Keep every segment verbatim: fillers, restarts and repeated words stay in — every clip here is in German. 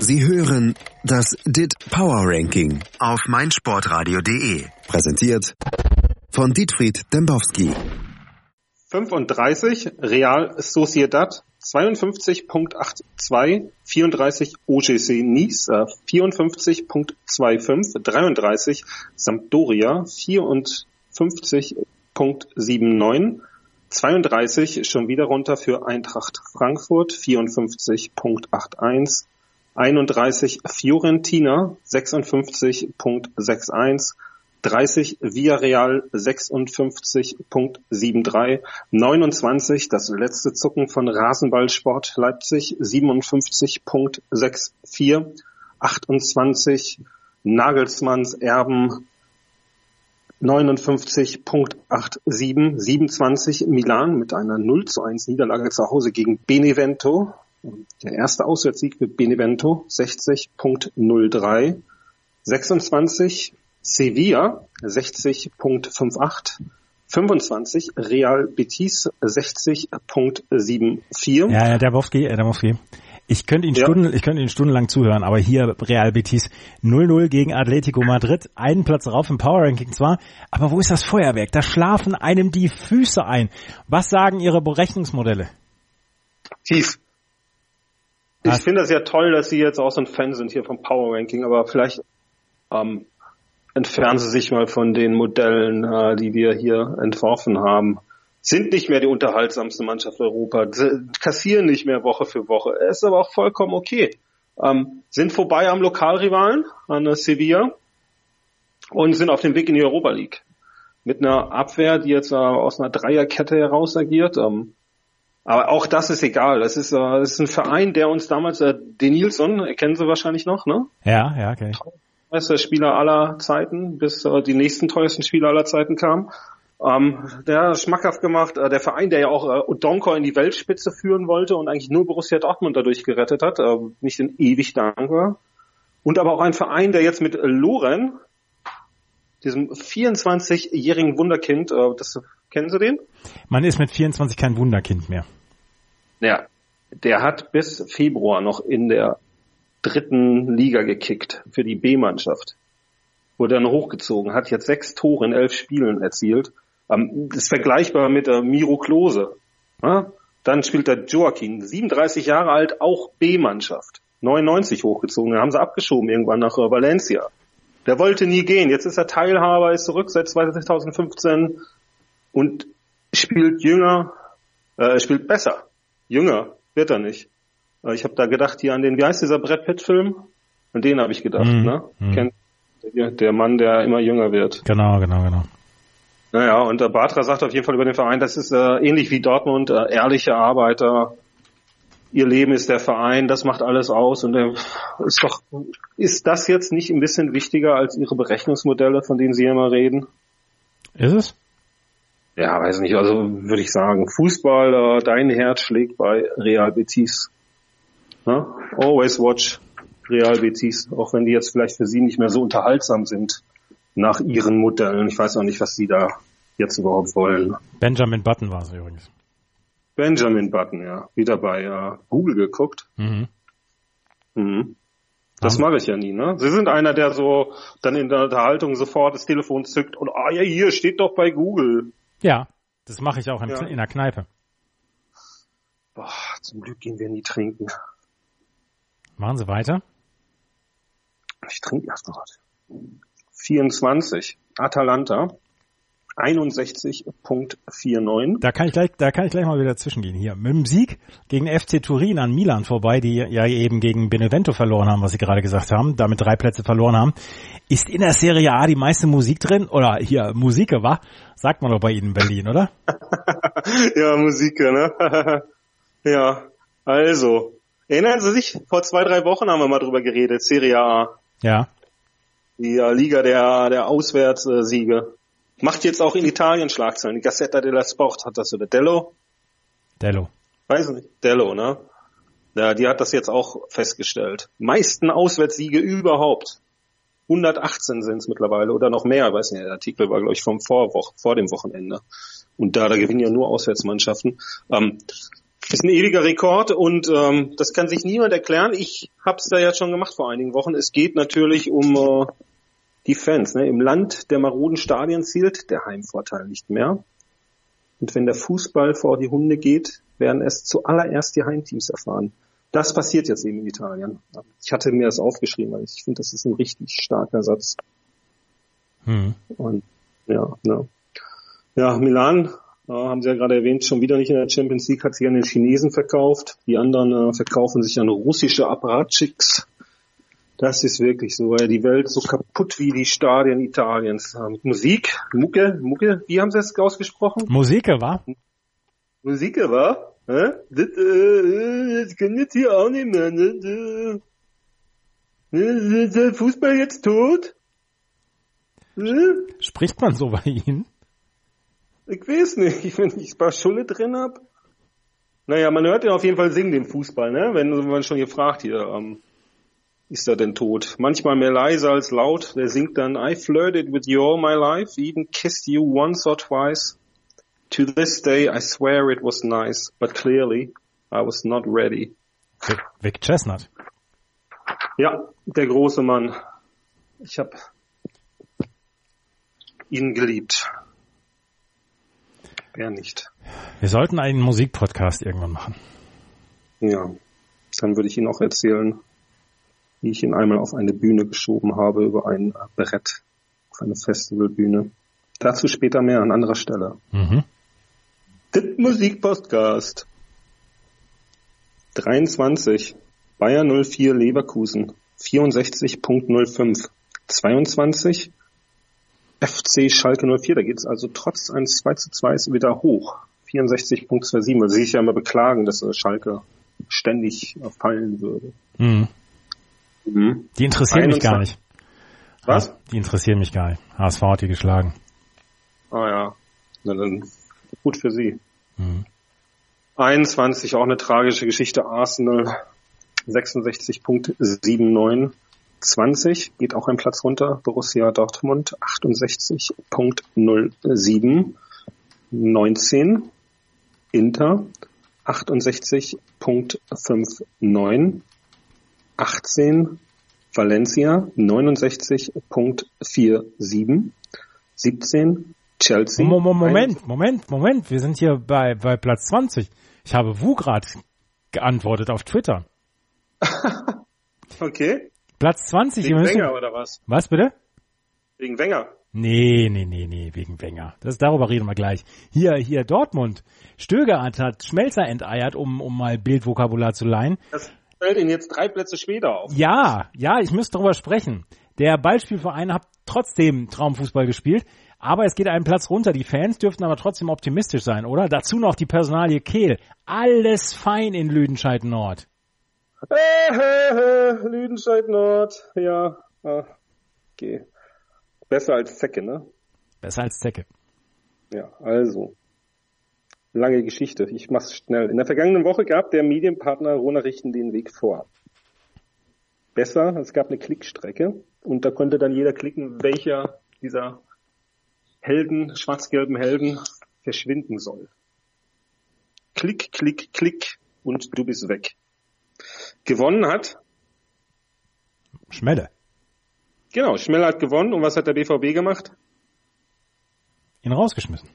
Sie hören das D I T Power Ranking auf meinsportradio punkt de. Präsentiert von Dietfried Dembowski. fünfunddreißig Real Sociedad, zweiundfünfzig Komma zweiundachtzig, vierunddreißig O G C Nice, vierundfünfzig Komma fünfundzwanzig, dreiunddreißig Sampdoria, vierundfünfzig Komma neunundsiebzig, zweiunddreißig schon wieder runter für Eintracht Frankfurt, vierundfünfzig Komma einundachtzig, einunddreißig Fiorentina, sechsundfünfzig Komma einundsechzig, dreißig Villarreal, sechsundfünfzig Komma dreiundsiebzig, neunundzwanzig das letzte Zucken von Rasenballsport Leipzig, siebenundfünfzig Komma vierundsechzig, achtundzwanzig Nagelsmanns Erben, neunundfünfzig Komma siebenundachtzig, siebenundzwanzig Milan mit einer null zu eins Niederlage zu Hause gegen Benevento. Der erste Auswärtssieg für Benevento, sechzig Komma null drei, sechsundzwanzig Sevilla, sechzig Komma achtundfünfzig, fünfundzwanzig Real Betis, sechzig Komma vierundsiebzig. Ja, ja, Dembowski, Dembowski. Ich könnte ihn ja. Stunden, ich könnte ihn stundenlang zuhören, aber hier Real Betis null null gegen Atletico Madrid, einen Platz rauf im Power Ranking zwar, aber wo ist das Feuerwerk? Da schlafen einem die Füße ein. Was sagen Ihre Berechnungsmodelle? Tief. Ich Was? finde das ja toll, dass Sie jetzt auch so ein Fan sind hier vom Power Ranking, aber vielleicht ähm, entfernen Sie sich mal von den Modellen, äh, die wir hier entworfen haben. Sind nicht mehr die unterhaltsamste Mannschaft Europa, kassieren nicht mehr Woche für Woche, ist aber auch vollkommen okay. Ähm, sind vorbei am Lokalrivalen, an Sevilla, und sind auf dem Weg in die Europa League. Mit einer Abwehr, die jetzt äh, aus einer Dreierkette heraus agiert. Ähm, aber auch das ist egal. Das ist, äh, das ist ein Verein, der uns damals, äh, Denilson, kennen Sie wahrscheinlich noch, ne? Ja, ja, okay. Teuerster Spieler aller Zeiten, bis äh, die nächsten teuersten Spieler aller Zeiten kamen. Ähm, der schmackhaft gemacht, äh, der Verein, der ja auch äh, Odonkor in die Weltspitze führen wollte und eigentlich nur Borussia Dortmund dadurch gerettet hat, äh, nicht in ewig dankbar. Und aber auch ein Verein, der jetzt mit Loren, diesem vierundzwanzigjährigen Wunderkind, äh, das, kennen Sie den? Man ist mit vierundzwanzig kein Wunderkind mehr. Ja, der hat bis Februar noch in der dritten Liga gekickt für die B-Mannschaft. Wurde dann hochgezogen, hat jetzt sechs Tore in elf Spielen erzielt. Das ist vergleichbar mit Miro Klose. Dann spielt der Joaquin, siebenunddreißig Jahre alt, auch B-Mannschaft. neunundneunzig hochgezogen, da haben sie abgeschoben irgendwann nach Valencia. Der wollte nie gehen, jetzt ist er Teilhaber, ist zurück seit zweitausendfünfzehn und spielt jünger, äh, spielt besser. Jünger wird er nicht. Ich habe da gedacht hier an den, wie heißt dieser Brad Pitt Film? An den habe ich gedacht, mm, ne? Mm. Kennt Der Mann, der immer jünger wird. Genau, genau, genau. Naja, und äh, Bartra sagt auf jeden Fall über den Verein, das ist äh, ähnlich wie Dortmund, äh, ehrliche Arbeiter, ihr Leben ist der Verein, das macht alles aus. Und äh, ist doch, ist das jetzt nicht ein bisschen wichtiger als Ihre Berechnungsmodelle, von denen Sie immer reden? Ist es? Ja, weiß nicht, also würde ich sagen, Fußball, äh, dein Herz schlägt bei Real Betis. Ne? Always watch Real Betis, auch wenn die jetzt vielleicht für Sie nicht mehr so unterhaltsam sind nach Ihren Modellen. Ich weiß auch nicht, was Sie da jetzt überhaupt wollen. Benjamin Button war es übrigens. Benjamin Button, ja. Wieder bei uh, Google geguckt. Mhm. Mhm. Das mache ich ja nie, ne? Sie sind einer, der so dann in der Unterhaltung sofort das Telefon zückt und ah ja, hier steht doch bei Google. Ja, das mache ich auch in, ja. in der Kneipe. Boah, zum Glück gehen wir nie trinken. Machen Sie weiter. Ich trinke erst noch was. vierundzwanzig, Atalanta, einundsechzig Komma neunundvierzig. Da kann ich gleich, da kann ich gleich mal wieder zwischengehen hier. Mit dem Sieg gegen F C Turin an Milan vorbei, die ja eben gegen Benevento verloren haben, was Sie gerade gesagt haben, damit drei Plätze verloren haben, ist in der Serie A die meiste Musik drin, oder hier, Musike, wa? Sagt man doch bei Ihnen in Berlin, oder? Ja, Musike, ne? Ja, also... Erinnern Sie sich, vor zwei, drei Wochen haben wir mal drüber geredet, Serie A. Ja. Die Liga der, der Auswärtssiege. Macht jetzt auch in Italien Schlagzeilen. Die Gazzetta della Sport hat das, oder Dello? Dello. Weiß nicht. Dello, ne? Ja, die hat das jetzt auch festgestellt. Meisten Auswärtssiege überhaupt. hundertachtzehn sind es mittlerweile, oder noch mehr. Ich weiß nicht, der Artikel war, glaube ich, vom Vorwoch, vor dem Wochenende. Und da, da gewinnen ja nur Auswärtsmannschaften. Ähm, ist ein ewiger Rekord und ähm, das kann sich niemand erklären. Ich habe es da ja schon gemacht vor einigen Wochen. Es geht natürlich um äh, die Fans. Ne? Im Land der maroden Stadien zielt der Heimvorteil nicht mehr. Und wenn der Fußball vor die Hunde geht, werden es zuallererst die Heimteams erfahren. Das passiert jetzt eben in Italien. Ich hatte mir das aufgeschrieben, weil ich finde, das ist ein richtig starker Satz. Hm. Und ja, ne. Ja, Milan, äh, haben Sie ja gerade erwähnt, schon wieder nicht in der Champions League, hat sich an den Chinesen verkauft. Die anderen äh, verkaufen sich an russische Apparatchiks. Das ist wirklich so, weil die Welt so kaputt wie die Stadien Italiens. Äh, mit Musik, Mucke, Mucke, wie haben Sie das ausgesprochen? Musike, wa? Musike, wa? Hä? Das, äh, das kann jetzt hier auch nicht mehr. Das, äh, ist der Fußball jetzt tot? Spricht man so bei Ihnen? Ich weiß nicht, wenn ich ein paar Schulle drin habe. Naja, man hört ja auf jeden Fall singen, den Fußball, ne? Wenn man schon hier fragt, hier, ähm, ist er denn tot? Manchmal mehr leiser als laut. Der singt dann, I flirted with you all my life, even kissed you once or twice. To this day I swear it was nice, but clearly I was not ready. Vic Chesnut. Ja, der große Mann. Ich habe ihn geliebt. Wer nicht? Wir sollten einen Musikpodcast irgendwann machen. Ja, dann würde ich Ihnen auch erzählen, wie ich ihn einmal auf eine Bühne geschoben habe, über ein Brett, auf eine Festivalbühne. Dazu später mehr, an anderer Stelle. Mhm. Das Musikpodcast. dreiundzwanzig, Bayer null vier Leverkusen, vierundsechzig Komma null fünf, zweiundzwanzig, F C Schalke null vier, da geht es also trotz eines zwei zu zwei wieder hoch. vierundsechzig Komma siebenundzwanzig, weil sie sich ja immer beklagen, dass Schalke ständig fallen würde. Mhm. Mhm. Die interessieren einundzwanzig mich gar nicht. Was? Die interessieren mich gar nicht. H S V hat die geschlagen. Ah ja, na dann gut für sie. Mhm. einundzwanzig, auch eine tragische Geschichte. Arsenal sechsundsechzig Komma neunundsiebzig. zwanzig, geht auch ein Platz runter, Borussia Dortmund, achtundsechzig Komma null sieben, neunzehn, Inter, achtundsechzig Komma neunundfünfzig, achtzehn, Valencia, neunundsechzig Komma siebenundvierzig, siebzehn, Chelsea. Moment, Moment, Moment, wir sind hier bei, bei Platz zwanzig. Ich habe Wugrad geantwortet auf Twitter. Okay. Platz zwanzig. Wegen Wenger oder was? Was bitte? Wegen Wenger? Nee, nee, nee, nee, wegen Wenger. Das, darüber reden wir gleich. Hier, hier Dortmund. Stöger hat, hat Schmelzer enteiert, um, um mal Bildvokabular zu leihen. Das fällt Ihnen jetzt drei Plätze später auf. Ja, ja, ich müsste darüber sprechen. Der Ballspielverein hat trotzdem Traumfußball gespielt, aber es geht einen Platz runter. Die Fans dürften aber trotzdem optimistisch sein, oder? Dazu noch die Personalie Kehl. Alles fein in Lüdenscheid-Nord. Hey, hey, hey, Lüdenscheid-Nord, ja, okay. Besser als Zecke, ne? Besser als Zecke. Ja, also, lange Geschichte, ich mach's schnell. In der vergangenen Woche gab der Medienpartner Ronarichten den Weg vor. Besser, es gab eine Klickstrecke und da konnte dann jeder klicken, welcher dieser Helden, schwarz-gelben Helden verschwinden soll. Klick, klick, klick und du bist weg. Gewonnen hat Schmelle. Genau, Schmelle hat gewonnen. Und was hat der B V B gemacht? Ihn rausgeschmissen.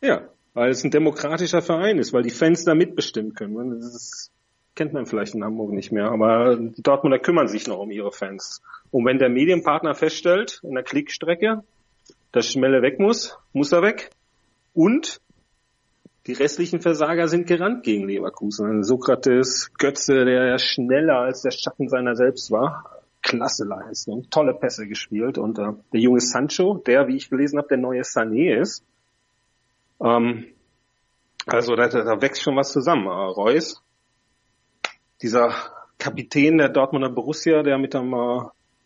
Ja, weil es ein demokratischer Verein ist, weil die Fans da mitbestimmen können. Das kennt man vielleicht in Hamburg nicht mehr, aber die Dortmunder kümmern sich noch um ihre Fans. Und wenn der Medienpartner feststellt, in der Klickstrecke, dass Schmelle weg muss, muss er weg. Und die restlichen Versager sind gerannt gegen Leverkusen. Sokrates, Götze, der ja schneller als der Schatten seiner selbst war. Klasse Leistung, tolle Pässe gespielt. Und äh, der junge Sancho, der, wie ich gelesen habe, der neue Sané ist. Ähm, also da, da wächst schon was zusammen. Äh, Reus, dieser Kapitän der Dortmunder Borussia, der mit einem äh,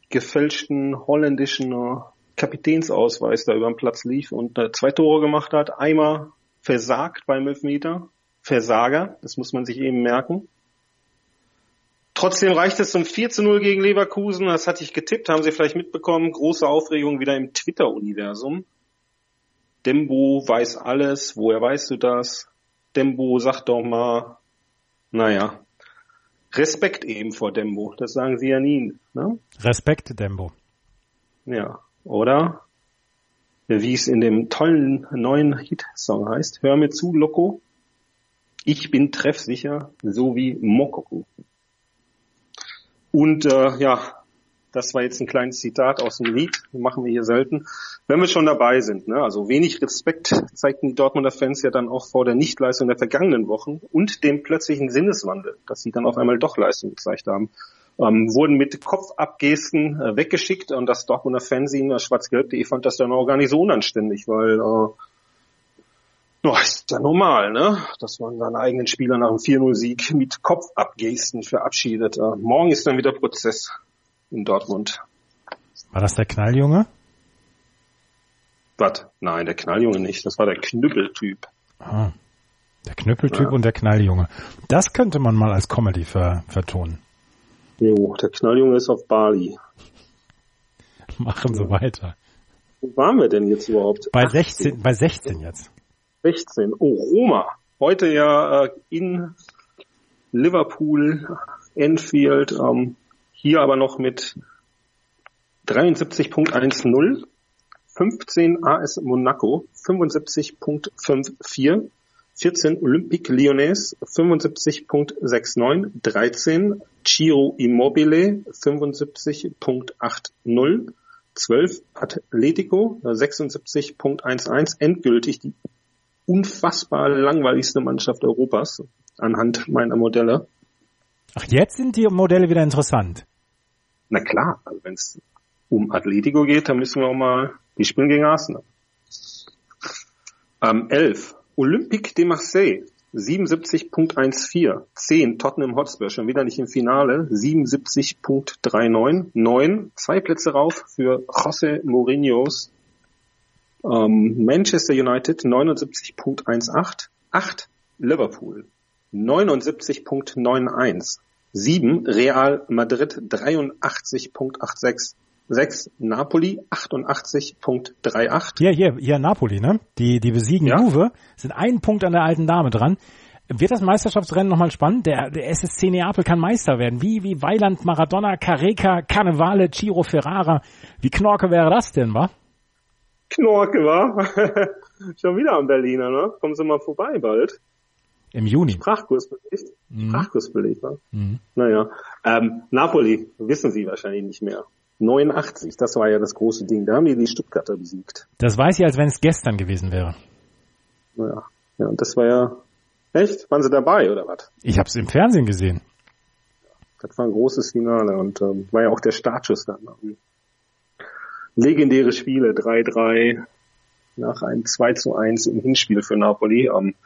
gefälschten holländischen äh, Kapitänsausweis da über den Platz lief und äh, zwei Tore gemacht hat. Einmal versagt beim Elfmeter. Versager, das muss man sich eben merken. Trotzdem reicht es zum vier zu null gegen Leverkusen. Das hatte ich getippt, haben Sie vielleicht mitbekommen. Große Aufregung wieder im Twitter-Universum. Dembo weiß alles. Woher weißt du das? Dembo, sag doch mal, Naja. Respekt eben vor Dembo, das sagen sie ja nie. Ne? Respekt Dembo. Ja, oder wie es in dem tollen neuen Hit-Song heißt, hör mir zu, Loco, ich bin treffsicher, so wie Mokoko. Und äh, ja, das war jetzt ein kleines Zitat aus dem Lied, machen wir hier selten, wenn wir schon dabei sind. Ne? Also wenig Respekt zeigten die Dortmunder Fans ja dann auch vor der Nichtleistung der vergangenen Wochen und dem plötzlichen Sinneswandel, dass sie dann auf einmal doch Leistung gezeigt haben. Ähm, wurden mit Kopfabgesten äh, weggeschickt und das Dortmunder Fernsehen, äh, schwarzgelb punkt de, fand das dann auch gar nicht so unanständig, weil äh, no, ist ja normal, ne? Dass man seine eigenen Spieler nach einem vier null Sieg mit Kopfabgesten verabschiedet. Äh, morgen ist dann wieder Prozess in Dortmund. War das der Knalljunge? Was? Nein, der Knalljunge nicht. Das war der Knüppeltyp. Ah, der Knüppeltyp ja. Und der Knalljunge. Das könnte man mal als Comedy ver- vertonen. Jo, der Knalljunge ist auf Bali. Machen Sie weiter. Wo waren wir denn jetzt überhaupt? Bei sechzehn, achtzehn. Bei sechzehn jetzt. sechzehn, oh Roma. Heute ja äh, in Liverpool, Anfield, ähm, hier aber noch mit dreiundsiebzig Komma eins null, fünfzehn A S Monaco, fünfundsiebzig Komma fünf vier, vierzehn Olympique Lyonnais, fünfundsiebzig Komma neunundsechzig, dreizehn Ciro Immobile, fünfundsiebzig Komma achtzig, zwölf Atletico, sechsundsiebzig Komma elf, endgültig die unfassbar langweiligste Mannschaft Europas anhand meiner Modelle. Ach, jetzt sind die Modelle wieder interessant. Na klar, also wenn es um Atletico geht, dann müssen wir auch mal, die spielen gegen Arsenal. Ähm, elf Olympique de Marseille, siebenundsiebzig Komma eins vier, zehn Tottenham Hotspur, schon wieder nicht im Finale, siebenundsiebzig Komma neununddreißig, neun, zwei Plätze rauf für José Mourinhos, ähm, Manchester United, neunundsiebzig Komma achtzehn, acht Liverpool, neunundsiebzig Komma einundneunzig, sieben Real Madrid, dreiundachtzig Komma sechsundachtzig, sechs Napoli, achtundachtzig Komma achtunddreißig. Hier, hier, hier Napoli, ne? Die, die besiegen ja. Juve, sind einen Punkt an der alten Dame dran. Wird das Meisterschaftsrennen nochmal spannend? Der, der S S C Neapel kann Meister werden. Wie, wie Weiland, Maradona, Careca, Cannavale, Ciro Ferrara. Wie Knorke wäre das denn, wa? Knorke, wa? Schon wieder am Berliner, ne? Kommen Sie mal vorbei bald. Im Juni. Sprachkurs belegt. Mhm. Sprachkurs belegt, wa? Mhm. Naja. Ähm, Napoli, wissen Sie wahrscheinlich nicht mehr. neunundachtzig, das war ja das große Ding. Da haben die die Stuttgarter besiegt. Das weiß ich, als wenn es gestern gewesen wäre. Naja, ja, und das war ja... Echt? Waren Sie dabei, oder was? Ich habe es im Fernsehen gesehen. Das war ein großes Finale und ähm, war ja auch der Startschuss dann. Legendäre Spiele, drei drei nach einem zwei zu eins im Hinspiel für Napoli. Ähm,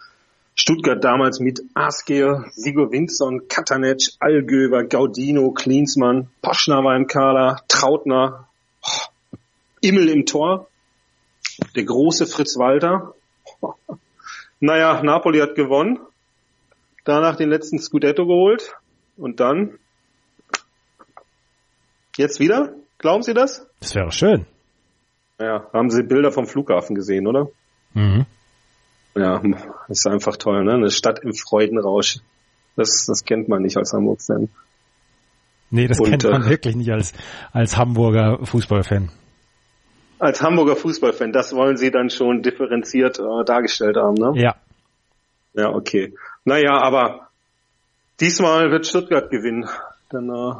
Stuttgart damals mit Asgeir, Sigurðsson, Katanec, Allgöver, Gaudino, Klinsmann, Poschner war im Kader, Trautner, oh, Immel im Tor, der große Fritz Walter. Oh. Naja, Napoli hat gewonnen, danach den letzten Scudetto geholt und dann jetzt wieder? Glauben Sie das? Das wäre schön. Ja, haben Sie Bilder vom Flughafen gesehen, oder? Mhm. Ja, ist einfach toll, ne? Eine Stadt im Freudenrausch. Das, das kennt man nicht als Hamburg-Fan. Nee, das und, kennt man äh, wirklich nicht als, als Hamburger Fußballfan. Als Hamburger Fußballfan, das wollen Sie dann schon differenziert äh, dargestellt haben, ne? Ja. Ja, okay. Naja, aber diesmal wird Stuttgart gewinnen. Dann, äh,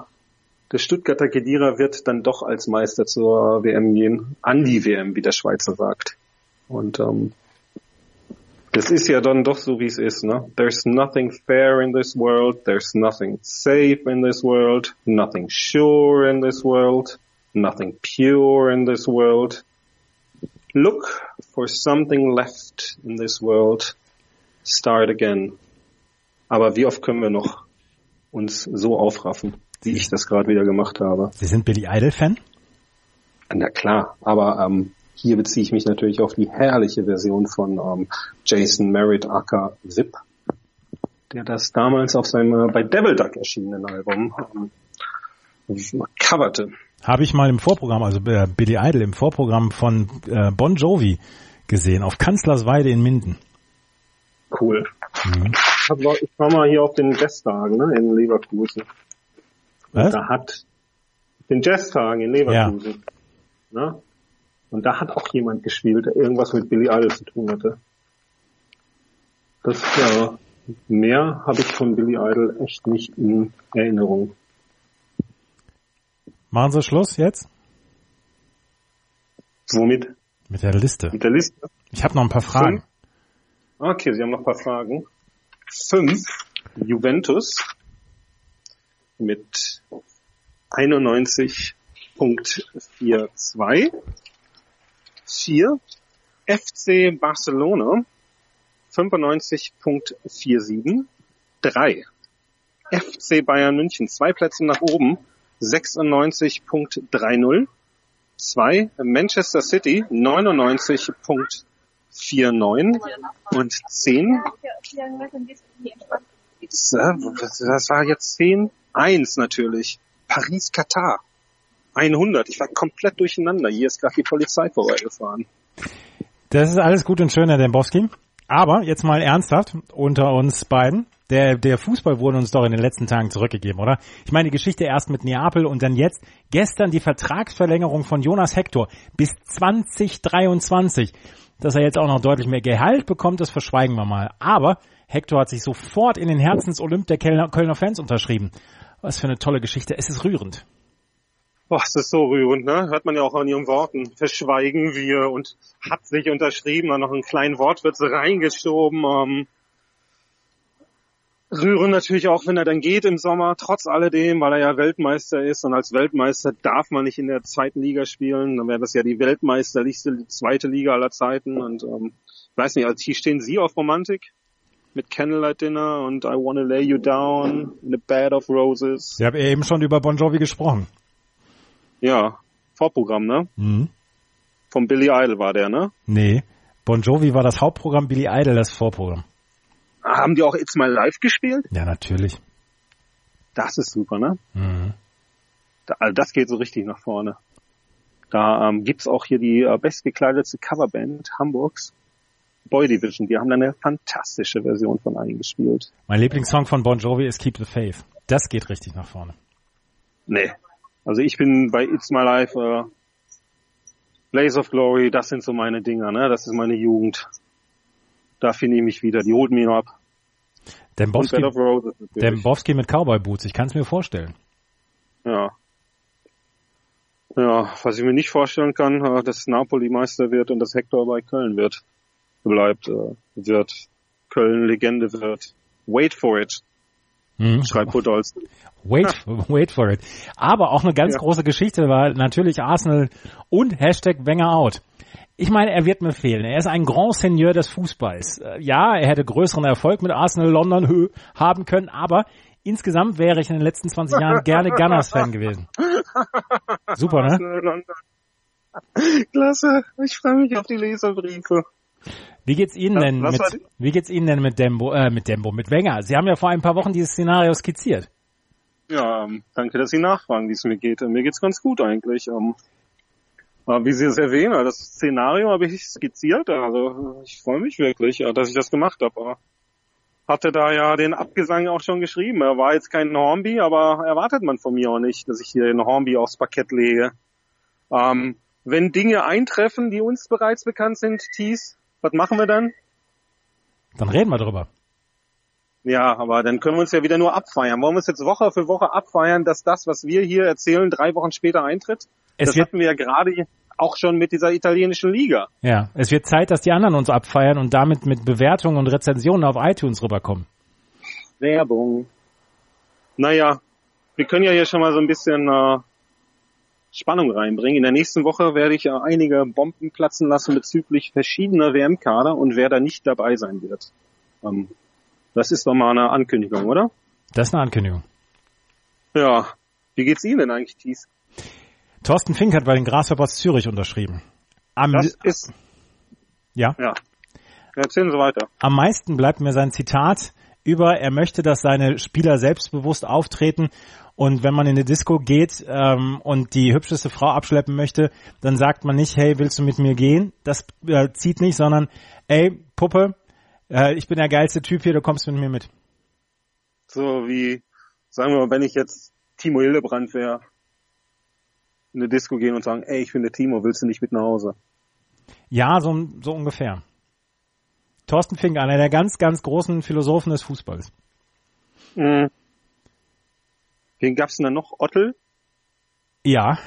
der Stuttgarter Kedira wird dann doch als Meister zur W M gehen. An die W M, wie der Schweizer sagt. Und, ähm, das ist ja dann doch so, wie es ist, ne? There's nothing fair in this world, there's nothing safe in this world, nothing sure in this world, nothing pure in this world. Look for something left in this world. Start again. Aber wie oft können wir noch uns so aufraffen, wie ich das gerade wieder gemacht habe? Sie sind Billy Idol-Fan? Na klar, aber... ähm hier beziehe ich mich natürlich auf die herrliche Version von ähm, Jason Merritt aka Zip, der das damals auf seinem äh, bei Devil Duck erschienenen Album ähm, coverte. Habe ich mal im Vorprogramm, also äh, Billy Idol im Vorprogramm von äh, Bon Jovi gesehen, auf Kanzlersweide in Minden. Cool. Mhm. ich, hab, ich war mal hier auf den Jazztagen, ne, in Leverkusen. Was? Da hat den Jazztagen in Leverkusen. Ja. Ne? Und da hat auch jemand gespielt, der irgendwas mit Billy Idol zu tun hatte. Das, ja, mehr habe ich von Billy Idol echt nicht in Erinnerung. Machen Sie Schluss jetzt? Womit? Mit der Liste. Mit der Liste? Ich habe noch ein paar Fragen. Fünf. Okay, Sie haben noch ein paar Fragen. Fünf. Juventus mit einundneunzig Komma zweiundvierzig. Vier. F C Barcelona fünfundneunzig Komma siebenundvierzig. Drei. F C Bayern München, zwei Plätze nach oben, sechsundneunzig Komma dreißig. zwei. Manchester City neunundneunzig Komma neunundvierzig und zehn. Das war jetzt zehn. eins natürlich. Paris, Katar. hundert. Ich war komplett durcheinander. Hier ist gerade die Polizei vorbeigefahren. Das ist alles gut und schön, Herr Dembowski. Aber jetzt mal ernsthaft unter uns beiden. Der, der Fußball wurde uns doch in den letzten Tagen zurückgegeben, oder? Ich meine, die Geschichte erst mit Neapel und dann jetzt gestern die Vertragsverlängerung von Jonas Hector bis zwanzig dreiundzwanzig. Dass er jetzt auch noch deutlich mehr Gehalt bekommt, das verschweigen wir mal. Aber Hector hat sich sofort in den Herzensolymp der Kölner, Kölner Fans unterschrieben. Was für eine tolle Geschichte. Es ist rührend. Boah, es ist so rührend, ne? Hört man ja auch an ihren Worten. Verschweigen wir und hat sich unterschrieben. Dann noch einen kleinen Wortwitz reingeschoben. Ähm Rühren natürlich auch, wenn er dann geht im Sommer, trotz alledem, weil er ja Weltmeister ist. Und als Weltmeister darf man nicht in der zweiten Liga spielen. Dann wäre das ja die weltmeisterlichste die zweite Liga aller Zeiten. Und ähm, ich weiß nicht, also hier stehen Sie auf Romantik mit Candlelight Dinner und I Wanna Lay You Down in a Bed of Roses. Ich habe eben schon über Bon Jovi gesprochen. Ja, Vorprogramm, ne? Mhm. Von Billy Idol war der, ne? Nee, Bon Jovi war das Hauptprogramm, Billy Idol das Vorprogramm. Haben die auch It's My Life gespielt? Ja, natürlich. Das ist super, ne? Mhm. Da, also das geht so richtig nach vorne. Da ähm, gibt's auch hier die äh, bestgekleidete Coverband Hamburgs, Boy Division. Die haben da eine fantastische Version von allen gespielt. Mein Lieblingssong von Bon Jovi ist Keep the Faith. Das geht richtig nach vorne. Nee. Also ich bin bei It's My Life, äh, Blaze of Glory, das sind so meine Dinger, ne? Das ist meine Jugend. Da finde ich mich wieder. Die holt mich noch ab. Dembowski, Roses, Dembowski mit Cowboy-Boots. Ich kann es mir vorstellen. Ja. Ja, was ich mir nicht vorstellen kann, dass Napoli Meister wird und dass Hector bei Köln wird. Bleibt, wird. Köln Legende wird. Wait for it. Mhm. Schreibt Putholz. Wait, wait for it. Aber auch eine ganz ja. große Geschichte war natürlich Arsenal und Hashtag Wenger out. Ich meine, er wird mir fehlen. Er ist ein Grand Seigneur des Fußballs. Ja, er hätte größeren Erfolg mit Arsenal London haben können, aber insgesamt wäre ich in den letzten zwanzig Jahren gerne Gunners-Fan gewesen. Super, ne? Arsenal London. Klasse, ich freue mich auf die Leserbriefe. Wie geht's Ihnen denn mit, wie geht's Ihnen denn mit Dembo, äh, mit Dembo, mit Wenger? Sie haben ja vor ein paar Wochen dieses Szenario skizziert. Ja, danke, dass Sie nachfragen, wie es mir geht. Mir geht's ganz gut eigentlich. Wie Sie es erwähnen, das Szenario habe ich skizziert. Also ich freue mich wirklich, dass ich das gemacht habe. Hatte da ja den Abgesang auch schon geschrieben. Er war jetzt kein Hornby, aber erwartet man von mir auch nicht, dass ich hier den Hornby aufs Parkett lege. Ähm, wenn Dinge eintreffen, die uns bereits bekannt sind, Thies, was machen wir dann? Dann reden wir drüber. Ja, aber dann können wir uns ja wieder nur abfeiern. Wollen wir uns jetzt Woche für Woche abfeiern, dass das, was wir hier erzählen, drei Wochen später eintritt? Es das wird, hatten wir ja gerade auch schon mit dieser italienischen Liga. Ja, es wird Zeit, dass die anderen uns abfeiern und damit mit Bewertungen und Rezensionen auf iTunes rüberkommen. Werbung. Naja, wir können ja hier schon mal so ein bisschen äh, Spannung reinbringen. In der nächsten Woche werde ich äh, einige Bomben platzen lassen bezüglich verschiedener W M-Kader und wer da nicht dabei sein wird. Ähm, das ist doch mal eine Ankündigung, oder? Das ist eine Ankündigung. Ja, wie geht's Ihnen denn eigentlich, Thies? Thorsten Fink hat bei den Grasshoppers Zürich unterschrieben. Am das ist... Ja? Ja. Erzählen Sie weiter. Am meisten bleibt mir sein Zitat über, er möchte, dass seine Spieler selbstbewusst auftreten und wenn man in eine Disco geht ähm, und die hübscheste Frau abschleppen möchte, dann sagt man nicht, hey, willst du mit mir gehen? Das äh, zieht nicht, sondern, ey, Puppe, äh, ich bin der geilste Typ hier, du kommst mit mir mit. So wie, sagen wir mal, wenn ich jetzt Timo Hildebrand wäre, in eine Disco gehen und sagen, ey, ich bin der Timo, willst du nicht mit nach Hause? Ja, so, so ungefähr. Thorsten Fink, einer der ganz, ganz großen Philosophen des Fußballs. Mhm. Wen gab's denn da noch? Ottl? Ja.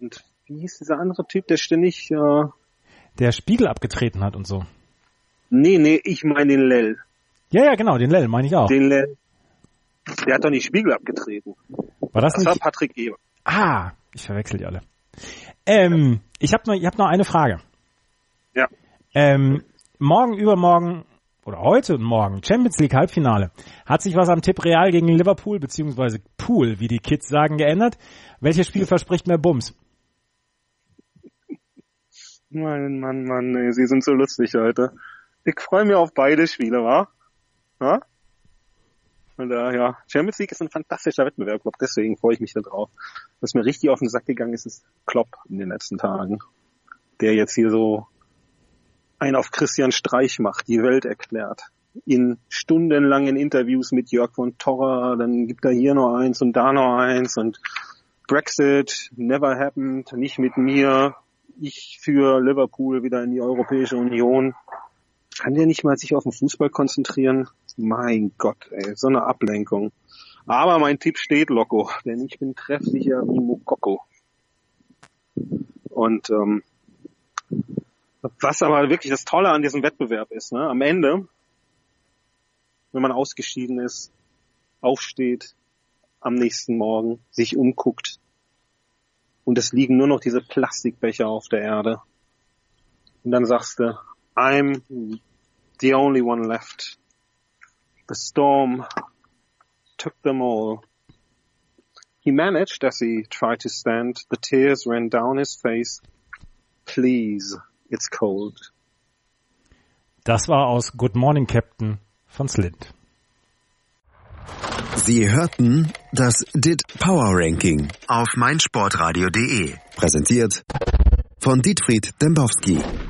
Und wie hieß dieser andere Typ, der ständig... Äh, der Spiegel abgetreten hat und so. Nee, nee, ich meine den Lell. Ja, ja, genau, den Lell meine ich auch. Den Lell. Der hat doch nicht Spiegel abgetreten. War das, das nicht? Das war Patrick Eber. Ah, ich verwechsel die alle. Ähm, ja. Ich habe noch, ich hab noch eine Frage. Ja. Ähm, morgen, übermorgen... oder heute und morgen, Champions League Halbfinale, hat sich was am Tipp Real gegen Liverpool, beziehungsweise Pool, wie die Kids sagen, geändert. Welches Spiel verspricht mehr Bums? Mann, Mann, Mann, ey, sie sind so lustig heute. Ich freue mich auf beide Spiele, wa? Ja? Und, äh, ja, Champions League ist ein fantastischer Wettbewerb, Klopp, deswegen freue ich mich da drauf. Was mir richtig auf den Sack gegangen ist, ist Klopp in den letzten Tagen, der jetzt hier so einen auf Christian Streich macht, die Welt erklärt. In stundenlangen Interviews mit Jörg von Torra, dann gibt er hier noch eins und da noch eins und Brexit, never happened, nicht mit mir, ich für Liverpool wieder in die Europäische Union. Kann der nicht mal sich auf den Fußball konzentrieren? Mein Gott, ey, so eine Ablenkung. Aber mein Tipp steht, Loco, denn ich bin treffsicher wie Mokoko. Und, ähm, was aber wirklich das Tolle an diesem Wettbewerb ist, ne? Am Ende, wenn man ausgeschieden ist, aufsteht, am nächsten Morgen, sich umguckt und es liegen nur noch diese Plastikbecher auf der Erde. Und dann sagst du, I'm the only one left. The storm took them all. He managed as he tried to stand. The tears ran down his face. Please. It's cold. Das war aus Good Morning Captain von Slint. Sie hörten das D I T Power Ranking auf meinsportradio punkt de. Präsentiert von Dietfried Dembowski.